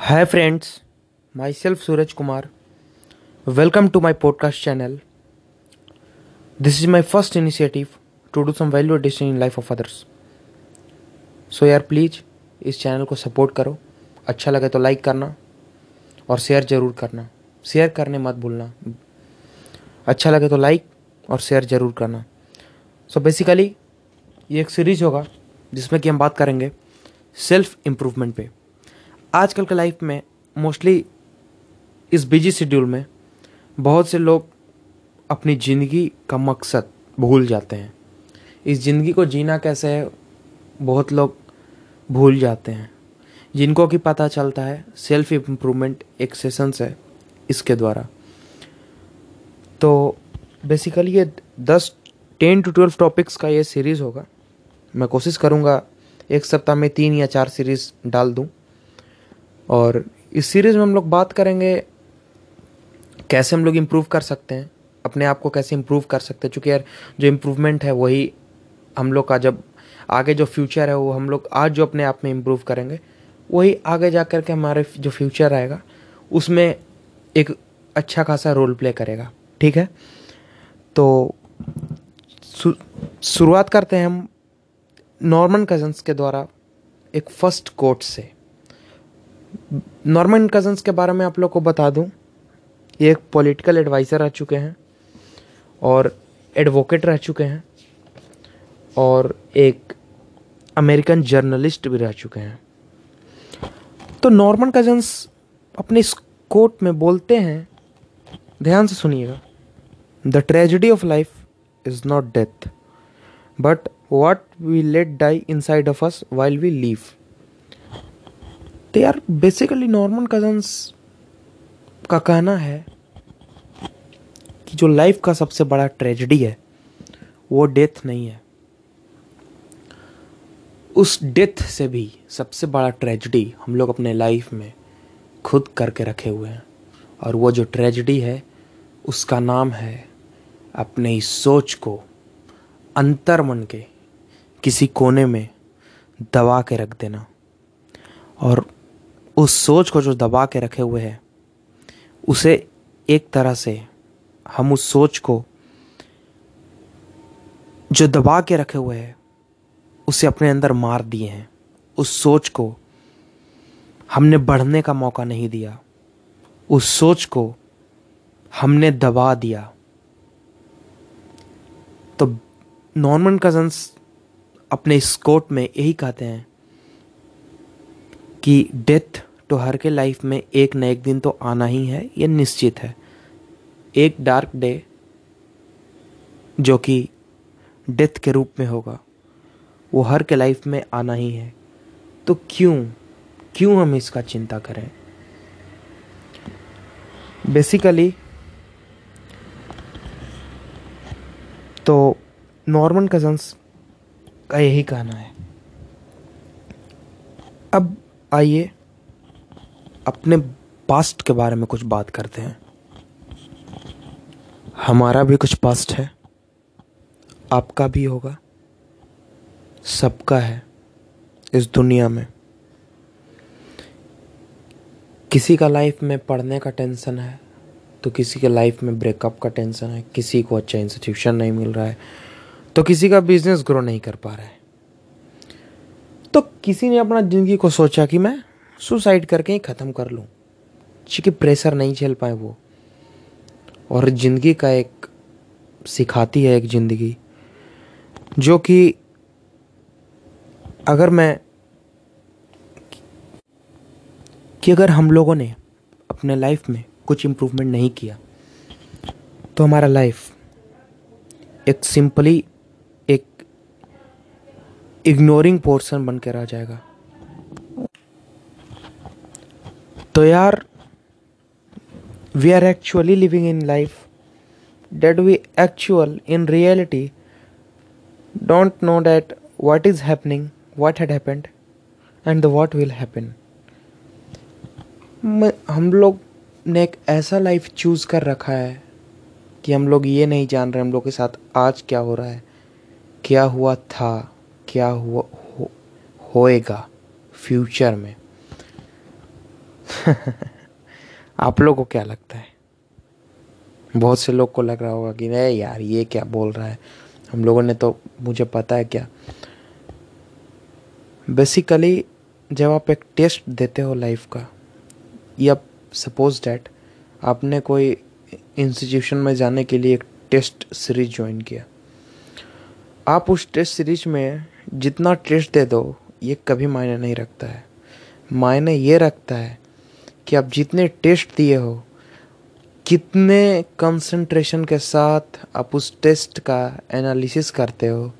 Hi friends, myself Suraj Kumar. Welcome to my podcast channel. This is my first initiative to do some value addition in life of others. So यार please इस channel को support करो. अच्छा लगे तो like करना और share ज़रूर करना. शेयर करने मत भूलना. अच्छा लगे तो लाइक और शेयर ज़रूर करना. सो बेसिकली ये एक सीरीज़ होगा जिसमें कि हम बात करेंगे सेल्फ़ इम्प्रूवमेंट पे. आजकल के लाइफ में मोस्टली इस बिजी शेड्यूल में बहुत से लोग अपनी ज़िंदगी का मकसद भूल जाते हैं. इस ज़िंदगी को जीना कैसे है बहुत लोग भूल जाते हैं. जिनको कि पता चलता है सेल्फ़ इम्प्रूवमेंट एक सेशंस है इसके द्वारा. तो बेसिकली ये 10 to 12 टॉपिक्स का ये सीरीज़ होगा. मैं कोशिश करूँगा एक सप्ताह में 3 या 4 सीरीज़ डाल दूँ. और इस सीरीज़ में हम लोग बात करेंगे कैसे हम लोग इम्प्रूव कर सकते हैं, अपने आप को कैसे इम्प्रूव कर सकते हैं. चूँकि यार जो इम्प्रूवमेंट है वही हम लोग का जब आगे जो फ्यूचर है, वो हम लोग आज जो अपने आप में इम्प्रूव करेंगे वही आगे जा कर के हमारे जो फ्यूचर आएगा उसमें एक अच्छा खासा रोल प्ले करेगा. ठीक है, तो शुरुआत करते हैं हम नॉर्मन कजन्स के द्वारा एक फर्स्ट कोट से. नॉर्मन कजन्स के बारे में आप लोग को बता दूं, ये एक पॉलिटिकल एडवाइज़र रह चुके हैं और एडवोकेट रह चुके हैं और एक अमेरिकन जर्नलिस्ट भी रह चुके हैं. तो नॉर्मन कजन्स अपने इस कोट में बोलते हैं, ध्यान से सुनिएगा, the tragedy of life is not death but what we let die inside of us while we live. तो यार बेसिकली नॉर्मन कजन्स का कहना है कि जो लाइफ का सबसे बड़ा ट्रेजेडी है वो डेथ नहीं है. उस डेथ से भी सबसे बड़ा ट्रेजेडी हम लोग अपने लाइफ में खुद करके रखे हुए हैं. और वो जो ट्रेजेडी है उसका नाम है अपने इस सोच को अंतर्मन के किसी कोने में दबा के रख देना. और उस सोच को जो दबा के रखे हुए है उसे एक तरह से हम उस सोच को जो दबा के रखे हुए है उसे अपने अंदर मार दिए हैं. उस सोच को हमने बढ़ने का मौका नहीं दिया. उस सोच को हमने दबा दिया. तो नॉर्मन कजन्स अपने इस कोट में यही कहते हैं कि डेथ तो हर के लाइफ में एक न एक दिन तो आना ही है, ये निश्चित है. एक डार्क डे जो कि डेथ के रूप में होगा वो हर के लाइफ में आना ही है. तो क्यों हम इसका चिंता करें. बेसिकली तो नॉर्मन कजन्स का यही कहना है. अब आइए अपने पास्ट के बारे में कुछ बात करते हैं. हमारा भी कुछ पास्ट है, आपका भी होगा, सबका है इस दुनिया में. किसी का लाइफ में पढ़ने का टेंशन है तो किसी के लाइफ में ब्रेकअप का टेंशन है, किसी को अच्छा इंस्टीट्यूशन नहीं मिल रहा है तो किसी का बिजनेस ग्रो नहीं कर पा रहा है, तो किसी ने अपना ज़िंदगी को सोचा कि मैं सुसाइड करके ही ख़त्म कर लूँ. क्योंकि प्रेशर नहीं झेल पाए वो. और ज़िंदगी का एक सिखाती है, एक ज़िंदगी जो कि अगर हम लोगों ने अपने लाइफ में कुछ इम्प्रूवमेंट नहीं किया तो हमारा लाइफ एक सिंपली एक इग्नोरिंग पोर्शन बन के रह जाएगा. तो यार we are actually living in life that we actual in reality don't know that what is happening, what had happened and the what will happen. हम लोग ने एक ऐसा लाइफ चूज़ कर रखा है कि हम लोग ये नहीं जान रहे हम लोग के साथ आज क्या हो रहा है, क्या हुआ था, क्या हुआ होएगा फ्यूचर में. आप लोगों को क्या लगता है? बहुत से लोग को लग रहा होगा कि नहीं यार ये क्या बोल रहा है, हम लोगों ने तो, मुझे पता है क्या। बेसिकली जब आप एक टेस्ट देते हो लाइफ का, या सपोज डैट आपने कोई इंस्टीट्यूशन में जाने के लिए एक टेस्ट सीरीज ज्वाइन किया, आप उस टेस्ट सीरीज में जितना टेस्ट दे दो ये कभी मायने नहीं रखता है। मायने ये रखता है कि आप जितने टेस्ट दिए हो, कितने कंसंट्रेशन के साथ आप उस टेस्ट का एनालिसिस करते हो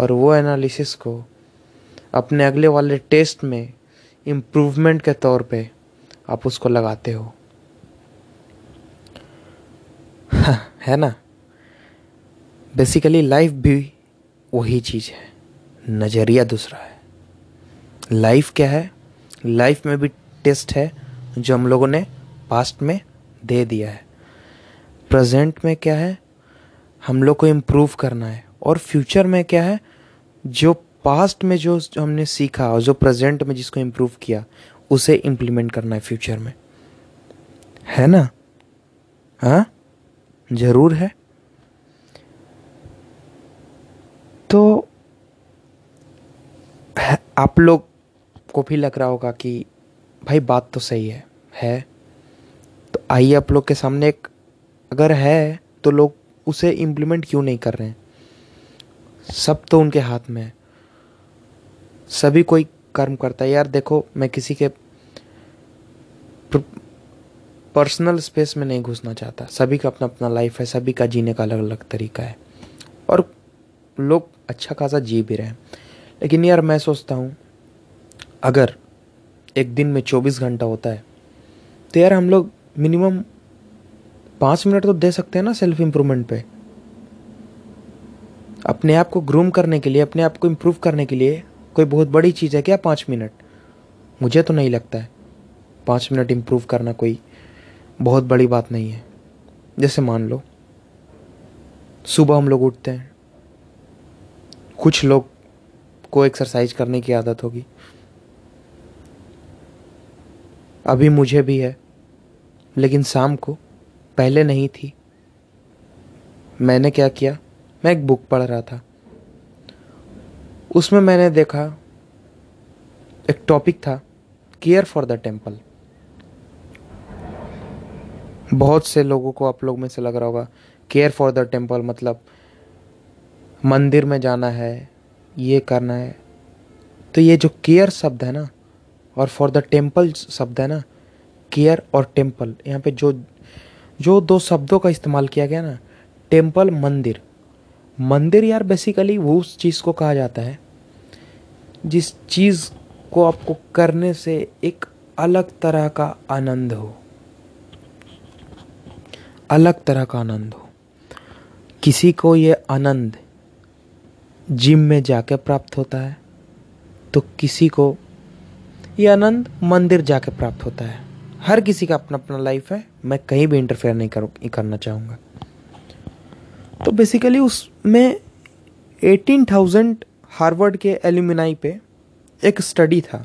और वो एनालिसिस को अपने अगले वाले टेस्ट में इम्प्रूवमेंट के तौर पे आप उसको लगाते हो। है ना, बेसिकली लाइफ भी वही चीज़ है, नज़रिया दूसरा है। लाइफ क्या है? लाइफ में भी टेस्ट है जो हम लोगों ने पास्ट में दे दिया है। प्रेजेंट में क्या है? हम लोग को इम्प्रूव करना है। और फ्यूचर में क्या है? जो पास्ट में जो हमने सीखा और जो प्रेजेंट में जिसको इम्प्रूव किया उसे इम्प्लीमेंट करना है फ्यूचर में। है ना? हाँ जरूर है। तो आप लोग को भी लग रहा होगा कि भाई बात तो सही है। तो आइए आप लोग के सामने एक, अगर है तो लोग उसे इम्प्लीमेंट क्यों नहीं कर रहे हैं? सब तो उनके हाथ में है, सभी कोई कर्म करता है। यार देखो, मैं किसी के पर्सनल स्पेस में नहीं घुसना चाहता। सभी का अपना अपना लाइफ है, सभी का जीने का अलग अलग तरीका है और लोग अच्छा खासा जी भी रहे हैं। लेकिन यार मैं सोचता हूँ, अगर एक दिन में 24 घंटा होता है तो यार हम लोग मिनिमम 5 मिनट तो दे सकते हैं ना सेल्फ इम्प्रूवमेंट पे। अपने आप को ग्रूम करने के लिए, अपने आप को इम्प्रूव करने के लिए कोई बहुत बड़ी चीज़ है क्या 5 मिनट? मुझे तो नहीं लगता है 5 मिनट इम्प्रूव करना कोई बहुत बड़ी बात नहीं है। जैसे मान लो सुबह हम लोग उठते हैं, कुछ लोग को एक्सरसाइज करने की आदत होगी, अभी मुझे भी है, लेकिन शाम को, पहले नहीं थी। मैंने क्या किया, मैं एक बुक पढ़ रहा था, उसमें मैंने देखा एक टॉपिक था केयर फॉर द टेम्पल। बहुत से लोगों को, आप लोग में से लग रहा होगा केयर फॉर द टेम्पल मतलब मंदिर में जाना है, ये करना है। तो ये जो केयर शब्द है ना और फॉर द टेम्पल शब्द है ना, केयर और टेम्पल, यहाँ पे जो 2 शब्दों का इस्तेमाल किया गया ना, टेम्पल मंदिर। मंदिर यार बेसिकली वो उस चीज़ को कहा जाता है जिस चीज़ को आपको करने से एक अलग तरह का आनंद हो, अलग तरह का आनंद हो। किसी को ये आनंद जिम में जाके प्राप्त होता है, तो किसी को ये आनंद मंदिर जाके प्राप्त होता है। हर किसी का अपना अपना लाइफ है, मैं कहीं भी इंटरफेयर नहीं करना चाहूँगा। तो बेसिकली उसमें 18,000 हार्वर्ड के एल्यूमिनाई पे एक स्टडी था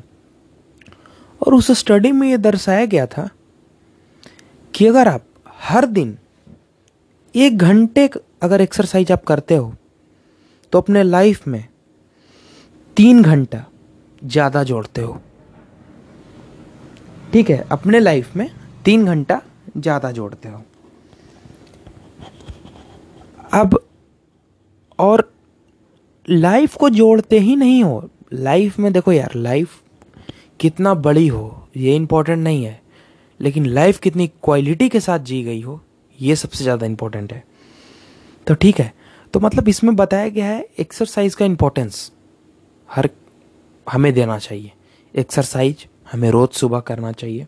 और उस स्टडी में ये दर्शाया गया था कि अगर आप हर दिन 1 घंटे अगर एक्सरसाइज आप करते हो तो अपने लाइफ में 3 घंटा ज़्यादा जोड़ते हो। ठीक है, अपने लाइफ में 3 घंटा ज़्यादा जोड़ते हो। अब और लाइफ को जोड़ते ही नहीं हो, लाइफ में देखो यार, लाइफ कितना बड़ी हो ये इम्पोर्टेंट नहीं है, लेकिन लाइफ कितनी क्वालिटी के साथ जी गई हो ये सबसे ज़्यादा इम्पोर्टेंट है। तो ठीक है, तो मतलब इसमें बताया गया है एक्सरसाइज का इम्पोर्टेंस हर हमें देना चाहिए। एक्सरसाइज हमें रोज़ सुबह करना चाहिए।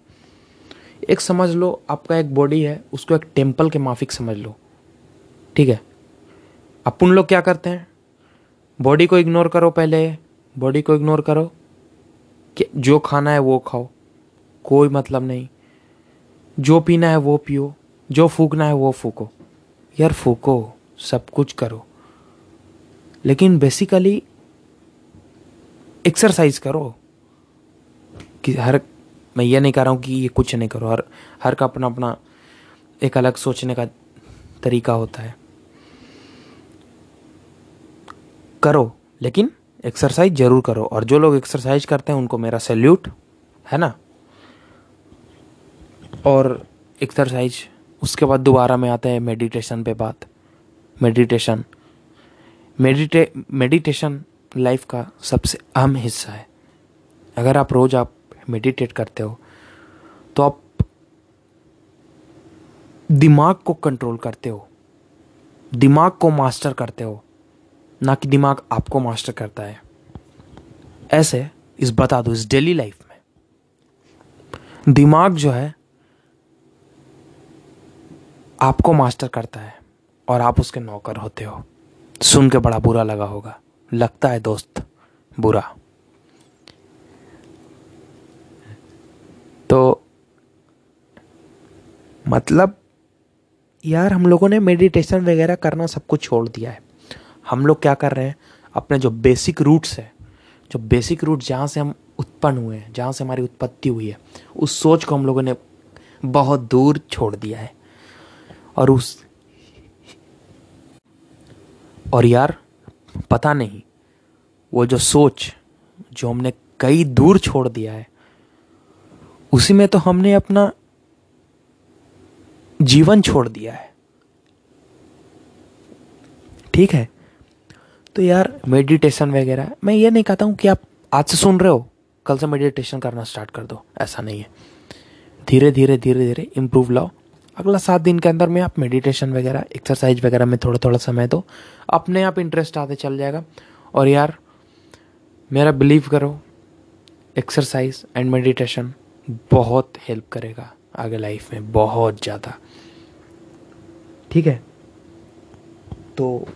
एक समझ लो आपका एक बॉडी है, उसको एक टेम्पल के माफिक समझ लो। ठीक है, अपन लोग क्या करते हैं, बॉडी को इग्नोर करो, पहले बॉडी को इग्नोर करो कि जो खाना है वो खाओ, कोई मतलब नहीं, जो पीना है वो पियो, जो फूकना है वो फूको। यार फूको, सब कुछ करो, लेकिन बेसिकली एक्सरसाइज करो। कि हर मैं ये नहीं कह रहा हूँ कि ये कुछ नहीं करो, हर का अपना अपना एक अलग सोचने का तरीका होता है। करो, लेकिन एक्सरसाइज ज़रूर करो। और जो लोग एक्सरसाइज करते हैं उनको मेरा सैल्यूट है ना। और एक्सरसाइज, उसके बाद दोबारा में आते हैं मेडिटेशन पे बात। मेडिटेशन लाइफ का सबसे अहम हिस्सा है। अगर आप रोज़ आप मेडिटेट करते हो तो आप दिमाग को कंट्रोल करते हो, दिमाग को मास्टर करते हो, ना कि दिमाग आपको मास्टर करता है। ऐसे इस बता दो, इस डेली लाइफ में दिमाग जो है आपको मास्टर करता है और आप उसके नौकर होते हो। सुन के बड़ा बुरा लगा होगा, लगता है दोस्त बुरा। तो मतलब यार, हम लोगों ने मेडिटेशन वगैरह करना सब कुछ छोड़ दिया है। हम लोग क्या कर रहे हैं, अपने जो बेसिक रूट्स है, जो बेसिक रूट जहाँ से हम उत्पन्न हुए हैं, जहाँ से हमारी उत्पत्ति हुई है, उस सोच को हम लोगों ने बहुत दूर छोड़ दिया है। और यार पता नहीं वो जो सोच जो हमने कई दूर छोड़ दिया है, उसी में तो हमने अपना जीवन छोड़ दिया है। ठीक है, तो यार मेडिटेशन वगैरह, मैं ये नहीं कहता हूँ कि आप आज से सुन रहे हो कल से मेडिटेशन करना स्टार्ट कर दो, ऐसा नहीं है। धीरे धीरे धीरे धीरे इम्प्रूव लाओ। अगला 7 दिन के अंदर में आप मेडिटेशन वगैरह, एक्सरसाइज वगैरह में थोड़ा थोड़ा समय दो, अपने आप इंटरेस्ट आते चल जाएगा। और यार मेरा बिलीव करो, एक्सरसाइज एंड मेडिटेशन बहुत हेल्प करेगा आगे लाइफ में, बहुत ज़्यादा। ठीक है, तो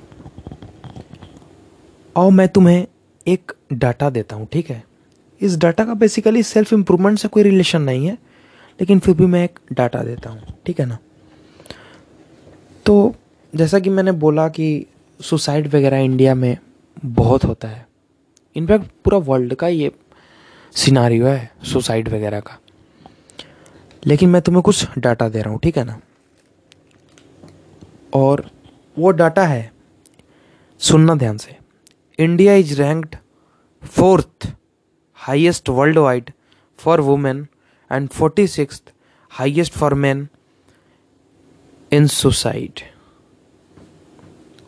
और मैं तुम्हें एक डाटा देता हूँ। ठीक है, इस डाटा का बेसिकली सेल्फ इम्प्रूवमेंट से कोई रिलेशन नहीं है, लेकिन फिर भी मैं एक डाटा देता हूँ। ठीक है ना, तो जैसा कि मैंने बोला कि सुसाइड वगैरह इंडिया में बहुत होता है। इनफैक्ट पूरा वर्ल्ड का ये सिनारियो है सुसाइड वगैरह का। लेकिन मैं तुम्हें कुछ डाटा दे रहा हूँ, ठीक है ना। और वो डाटा है, सुनना ध्यान से, India is ranked 4th highest world wide for women and 46th highest for men in suicide.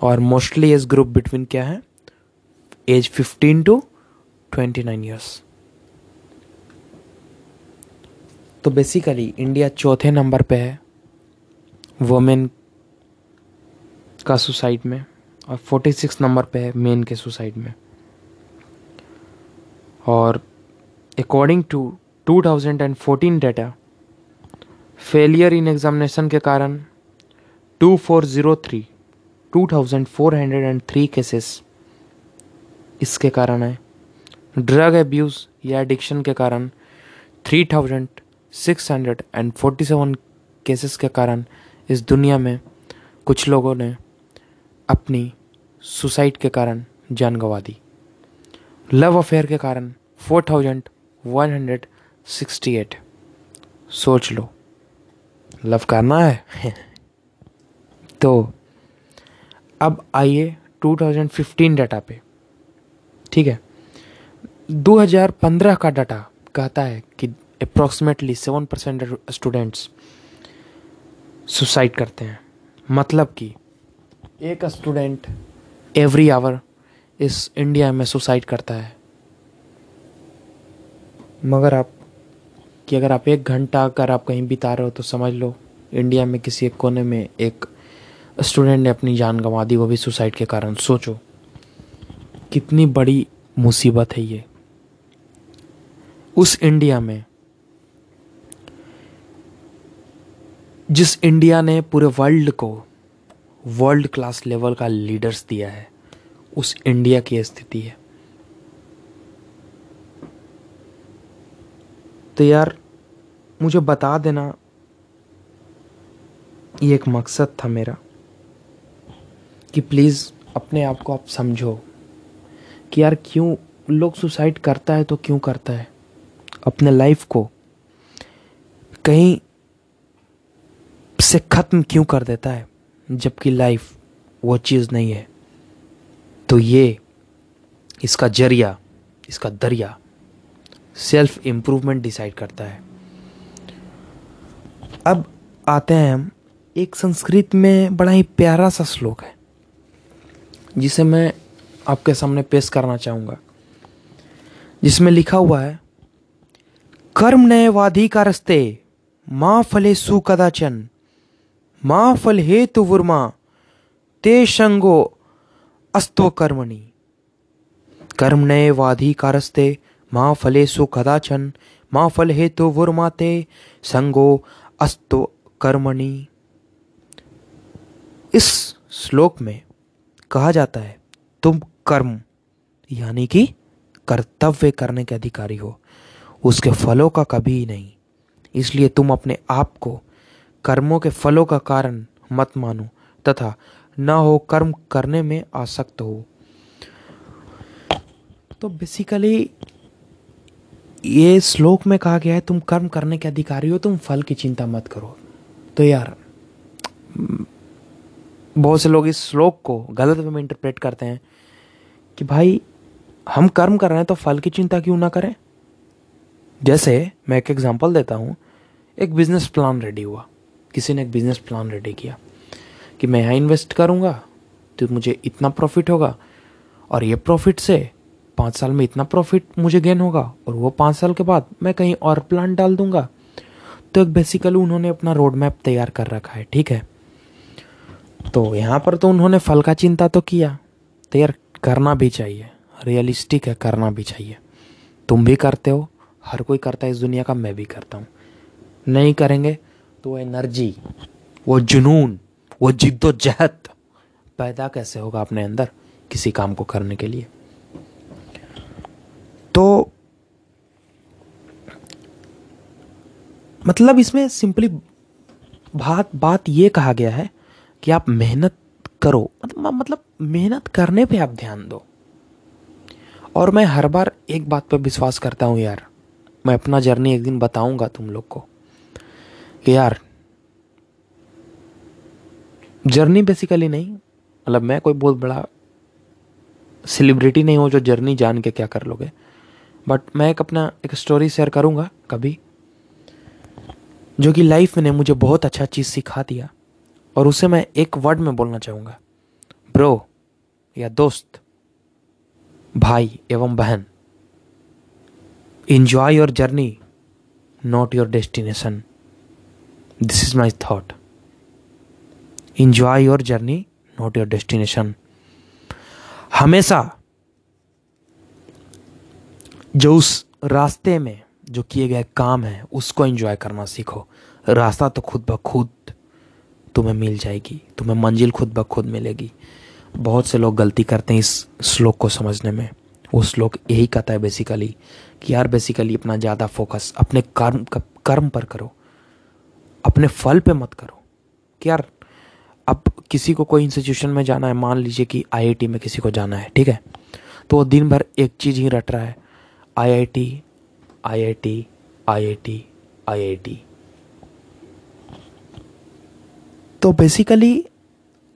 और मोस्टली एज ग्रुप बिटवीन क्या है, एज 15 to 29 years। तो बेसिकली इंडिया चौथे नंबर पे है वोमेन का सुसाइड में, और 46 नंबर पे है मेन के सुसाइड में। और according to 2014 data, failure in examination के कारण 2403 केसेस इसके कारण है। ड्रग एब्यूज़ या एडिक्शन के कारण 3647 केसेस के कारण इस दुनिया में कुछ लोगों ने अपनी सुसाइड के कारण जान गंवा दी। लव अफेयर के कारण 4168। सोच लो, लव करना है। तो अब आइए 2015 डाटा पे। ठीक है, 2015 का डाटा कहता है कि अप्रॉक्सीमेटली 7% स्टूडेंट्स सुसाइड करते हैं। मतलब कि एक स्टूडेंट एवरी आवर इस इंडिया में सुसाइड करता है। मगर आप कि अगर आप 1 घंटा अगर आप कहीं बिता रहे हो तो समझ लो इंडिया में किसी एक कोने में एक स्टूडेंट ने अपनी जान गंवा दी, वो भी सुसाइड के कारण। सोचो कितनी बड़ी मुसीबत है ये। उस इंडिया में, जिस इंडिया ने पूरे वर्ल्ड को वर्ल्ड क्लास लेवल का लीडर्स दिया है, उस इंडिया की स्थिति है। तो यार मुझे बता देना, ये एक मकसद था मेरा कि प्लीज़ अपने आप को आप समझो कि यार क्यों लोग सुसाइड करता है, तो क्यों करता है। अपने लाइफ को कहीं से ख़त्म क्यों कर देता है, जबकि लाइफ वो चीज़ नहीं है। तो ये इसका जरिया, इसका दरिया सेल्फ इम्प्रूवमेंट डिसाइड करता है। अब आते हैं हम एक संस्कृत में बड़ा ही प्यारा सा श्लोक है जिसे मैं आपके सामने पेश करना चाहूँगा, जिसमें लिखा हुआ है कर्म नैवाधिकारस्ते मा फलेषु कदाचन मा फल हेतु वुर्मा ते संगो अस्त्व कर्मणि। कर्म नैवाधिकारस्ते मा फलेषु कदाचन मा फल हेतु वुर्मा ते संगो अस्त्व कर्मणि। इस श्लोक में कहा जाता है तुम कर्म यानी कि कर्तव्य करने के अधिकारी हो, उसके फलों का कभी ही नहीं। इसलिए तुम अपने आप को कर्मों के फलों का कारण मत मानो तथा ना हो कर्म करने में आसक्त हो। तो बेसिकली ये श्लोक में कहा गया है तुम कर्म करने के अधिकारी हो, तुम फल की चिंता मत करो। तो यार बहुत से लोग इस श्लोक को गलत वे में इंटरप्रेट करते हैं कि भाई हम कर्म कर रहे हैं तो फल की चिंता क्यों ना करें। जैसे मैं एक एग्जांपल देता हूँ, एक बिजनेस प्लान रेडी हुआ, किसी ने एक बिजनेस प्लान रेडी किया कि मैं यहाँ इन्वेस्ट करूँगा तो मुझे इतना प्रॉफिट होगा और ये प्रॉफिट से 5 साल में इतना प्रॉफिट मुझे गेन होगा और वो 5 साल के बाद मैं कहीं और प्लान डाल दूँगा। तो एक बेसिकली उन्होंने अपना रोड मैप तैयार कर रखा है, ठीक है। तो यहाँ पर तो उन्होंने फल का चिंता तो किया, तो यार करना भी चाहिए, रियलिस्टिक है, करना भी चाहिए। तुम भी करते हो, हर कोई करता है इस दुनिया का, मैं भी करता हूँ। नहीं करेंगे तो वो एनर्जी, वो जुनून, वो जिद्दोजहद पैदा कैसे होगा अपने अंदर किसी काम को करने के लिए। तो मतलब इसमें सिंपली बात ये कहा गया है कि आप मेहनत करो, मतलब मेहनत करने पे आप ध्यान दो। और मैं हर बार एक बात पे विश्वास करता हूँ यार, मैं अपना जर्नी एक दिन बताऊंगा तुम लोग को कि यार जर्नी बेसिकली नहीं, मतलब मैं कोई बहुत बड़ा सेलिब्रिटी नहीं हूँ जो जर्नी जान के क्या कर लोगे, बट मैं एक स्टोरी शेयर करूँगा कभी जो कि लाइफ ने मुझे बहुत अच्छा चीज़ सिखा दिया और उसे मैं एक वर्ड में बोलना चाहूँगा। ब्रो या दोस्त, भाई एवं बहन, enjoy your journey not your destination. This is my thought, enjoy your journey not your destination. हमेशा जो उस रास्ते में जो किए गए काम है उसको एंजॉय करना सीखो, रास्ता तो खुद ब खुद तुम्हें मिल जाएगी, तुम्हें मंजिल खुद ब खुद मिलेगी। बहुत से लोग गलती करते हैं इस श्लोक को समझने में। वो श्लोक यही कहता है बेसिकली कि यार बेसिकली अपना ज़्यादा फोकस अपने कर्म पर करो, अपने फल पे मत करो। कि यार अब किसी को कोई इंस्टीट्यूशन में जाना है, मान लीजिए कि IIT में किसी को जाना है, ठीक है, तो वो दिन भर एक चीज़ ही रट रहा है, IIT। तो बेसिकली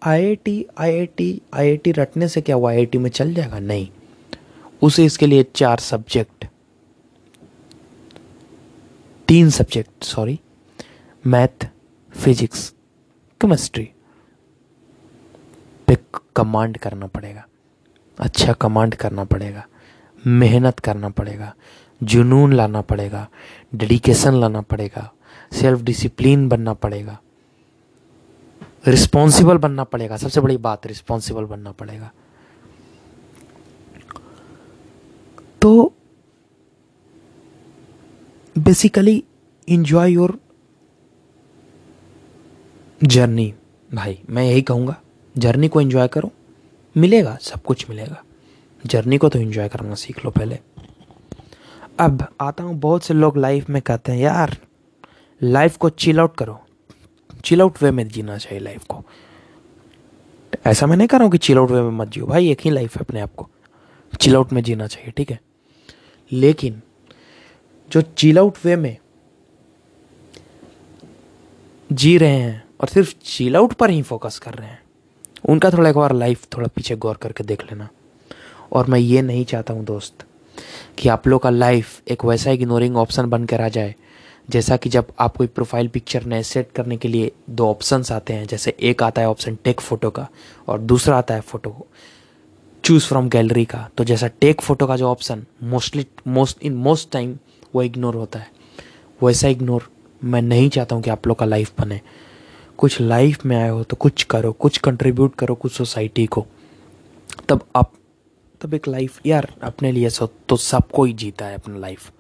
IIT रटने से क्या वो IIT में चल जाएगा? नहीं, उसे इसके लिए 3 सब्जेक्ट मैथ, फिजिक्स, केमिस्ट्री पे कमांड करना पड़ेगा, अच्छा कमांड करना पड़ेगा, मेहनत करना पड़ेगा, जुनून लाना पड़ेगा, डेडिकेशन लाना पड़ेगा, सेल्फ डिसिप्लिन बनना पड़ेगा, रिस्पॉन्सिबल बनना पड़ेगा। सबसे बड़ी बात रिस्पॉन्सिबल बनना पड़ेगा। तो बेसिकली एंजॉय योर जर्नी। भाई मैं यही कहूँगा, जर्नी को एंजॉय करो, मिलेगा, सब कुछ मिलेगा। जर्नी को तो एंजॉय करना सीख लो पहले। अब आता हूँ, बहुत से लोग लाइफ में कहते हैं यार लाइफ को चिल आउट करो, चिल आउट वे में जीना चाहिए लाइफ को। ऐसा मैं नहीं कह रहा हूँ कि चिल आउट वे में मत जियो, भाई एक ही लाइफ है, अपने आप को चिल आउट में जीना चाहिए, ठीक है। लेकिन जो चिल आउट वे में जी रहे हैं और सिर्फ चिल आउट पर ही फोकस कर रहे हैं, उनका थोड़ा एक बार लाइफ थोड़ा पीछे गौर करके देख लेना। और मैं ये नहीं चाहता हूँ दोस्त कि आप लोग का लाइफ एक वैसा इग्नोरिंग ऑप्शन बन कर आ जाए, जैसा कि जब आप कोई प्रोफाइल पिक्चर नए सेट करने के लिए दो ऑप्शंस आते हैं, जैसे एक आता है ऑप्शन टेक फोटो का और दूसरा आता है फ़ोटो चूज़ फ्रॉम गैलरी का। तो जैसा टेक फोटो का जो ऑप्शन मोस्ट टाइम वो इग्नोर होता है, वैसा इग्नोर मैं नहीं चाहता हूँ कि आप लोग का लाइफ बने। कुछ लाइफ में आए हो तो कुछ करो, कुछ कंट्रीब्यूट करो कुछ सोसाइटी को, तब एक लाइफ यार अपने लिए सो तो सब कोई जीता है अपना लाइफ,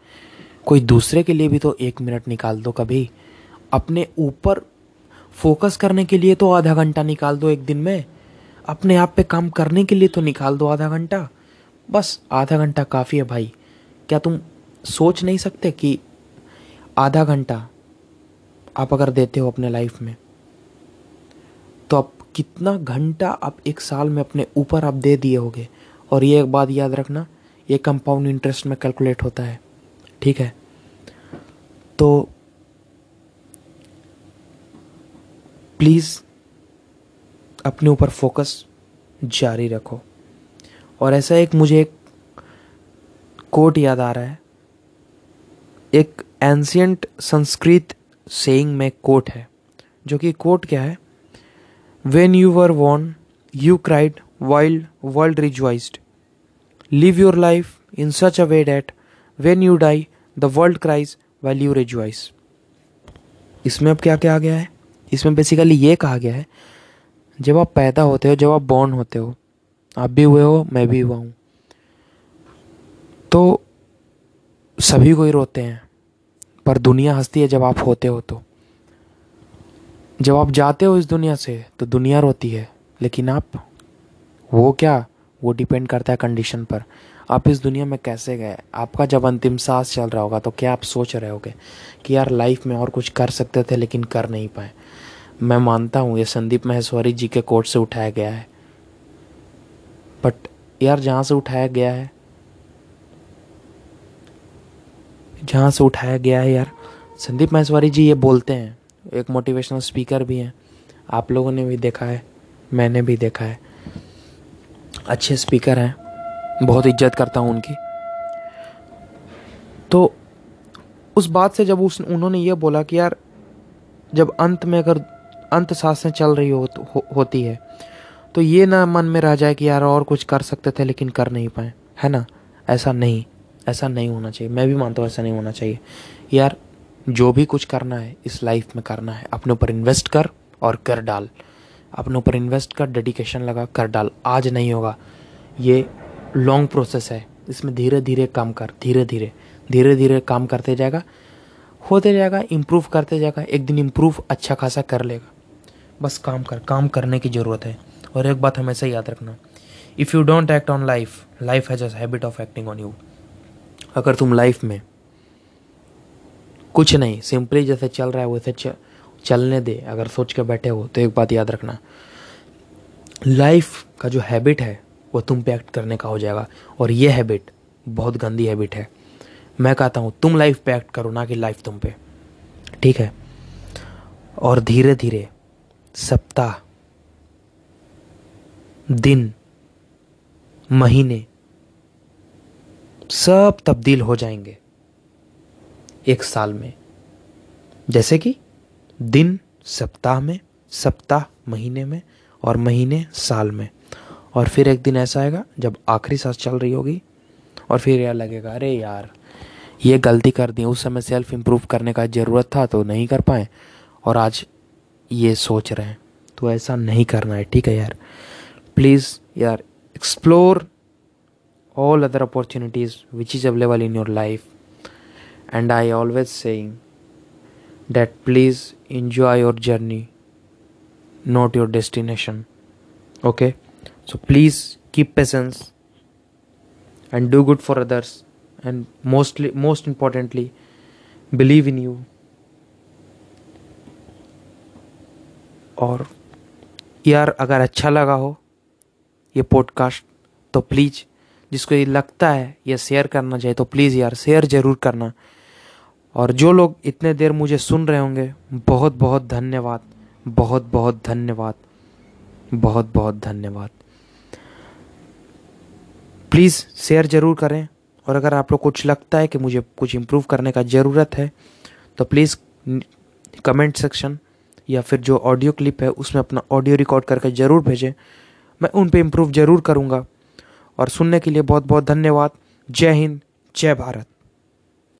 कोई दूसरे के लिए भी तो एक मिनट निकाल दो कभी, अपने ऊपर फोकस करने के लिए तो आधा घंटा निकाल दो एक दिन में, अपने आप पे काम करने के लिए तो निकाल दो आधा घंटा, बस आधा घंटा काफ़ी है भाई। क्या तुम सोच नहीं सकते कि आधा घंटा आप अगर देते हो अपने लाइफ में तो आप कितना घंटा आप एक साल में अपने ऊपर आप दे दिए होगे। और ये एक बात याद रखना, ये कंपाउंड इंटरेस्ट में कैलकुलेट होता है, ठीक है। तो प्लीज़ अपने ऊपर फोकस जारी रखो। और ऐसा एक मुझे एक कोट याद आ रहा है, एक एंशिएंट संस्कृत सेइंग में कोट है, जो कि कोट क्या है, when you were born you cried while world rejoiced, live your life in such a way that when you die the world cries while you rejoice। इसमें अब क्या कहा गया है, इसमें बेसिकली ये कहा गया है, जब आप पैदा होते हो, जब आप बॉर्न होते हो, आप भी हुए हो मैं भी हुआ हूँ, तो सभी कोई रोते हैं पर दुनिया हंसती है जब आप होते हो। तो जब आप जाते हो इस दुनिया से तो दुनिया रोती है, लेकिन आप वो डिपेंड करता है कंडीशन पर, आप इस दुनिया में कैसे गए। आपका जब अंतिम सांस चल रहा होगा तो क्या आप सोच रहे होगे कि यार लाइफ में और कुछ कर सकते थे लेकिन कर नहीं पाए। मैं मानता हूँ ये संदीप माहेश्वरी जी के कोट से उठाया गया है, बट यार जहाँ से उठाया गया है यार, संदीप माहेश्वरी जी ये बोलते हैं, एक मोटिवेशनल स्पीकर भी हैं, आप लोगों ने भी देखा है, मैंने भी देखा है, अच्छे स्पीकर हैं, बहुत इज्जत करता हूँ उनकी। तो उस बात से जब उन्होंने ये बोला कि यार जब अंत में अगर अंत सांसें चल रही होती है तो ये ना मन में रह जाए कि यार और कुछ कर सकते थे लेकिन कर नहीं पाए, है ना। ऐसा नहीं होना चाहिए, मैं भी मानता हूँ ऐसा नहीं होना चाहिए। यार जो भी कुछ करना है इस लाइफ में करना है, अपने ऊपर इन्वेस्ट कर और कर डाल, अपने ऊपर इन्वेस्ट कर, डेडिकेशन लगा, कर डाल। आज नहीं होगा, ये लॉन्ग प्रोसेस है, इसमें धीरे धीरे काम कर, धीरे धीरे काम करते जाएगा, होते जाएगा, इम्प्रूव करते जाएगा, एक दिन इम्प्रूव अच्छा खासा कर लेगा। बस काम करने की ज़रूरत है। और एक बात हमेशा याद रखना, if you don't act on life, life has a habit of acting on you. अगर तुम लाइफ में कुछ नहीं, सिंपली जैसे चल रहा है वैसे चलने दे, अगर सोच के बैठे हो तो एक बात याद रखना, लाइफ का जो हैबिट है वो तुम पे एक्ट करने का हो जाएगा। और ये हैबिट बहुत गंदी हैबिट है। मैं कहता हूँ तुम लाइफ पे एक्ट करो, ना कि लाइफ तुम पे, ठीक है। और धीरे धीरे सप्ताह, दिन, महीने सब तब्दील हो जाएंगे एक साल में, जैसे कि दिन सप्ताह में, सप्ताह महीने में, और महीने साल में। और फिर एक दिन ऐसा आएगा जब आखिरी सांस चल रही होगी और फिर यार लगेगा अरे यार ये गलती कर दी, उस समय सेल्फ इम्प्रूव करने का ज़रूरत था तो नहीं कर पाए और आज ये सोच रहे हैं। तो ऐसा नहीं करना है, ठीक है यार। प्लीज़ यार explore all other opportunities which is available in your life and I always saying that please enjoy your journey, not your destination, okay? So please keep patience and do good for others, and most importantly believe in you। और यार अगर अच्छा लगा हो ये podcast तो please जिसको ये लगता है ये शेयर करना चाहिए तो प्लीज़ यार शेयर ज़रूर करना। और जो लोग इतने देर मुझे सुन रहे होंगे, बहुत बहुत धन्यवाद, बहुत बहुत धन्यवाद, बहुत बहुत धन्यवाद। प्लीज़ शेयर ज़रूर करें, और अगर आप लोग कुछ लगता है कि मुझे कुछ इम्प्रूव करने का ज़रूरत है तो प्लीज़ कमेंट सेक्शन या फिर जो ऑडियो क्लिप है उसमें अपना ऑडियो रिकॉर्ड करके ज़रूर भेजें, मैं उन पे इम्प्रूव ज़रूर करूँगा। और सुनने के लिए बहुत बहुत धन्यवाद। जय हिंद, जय भारत।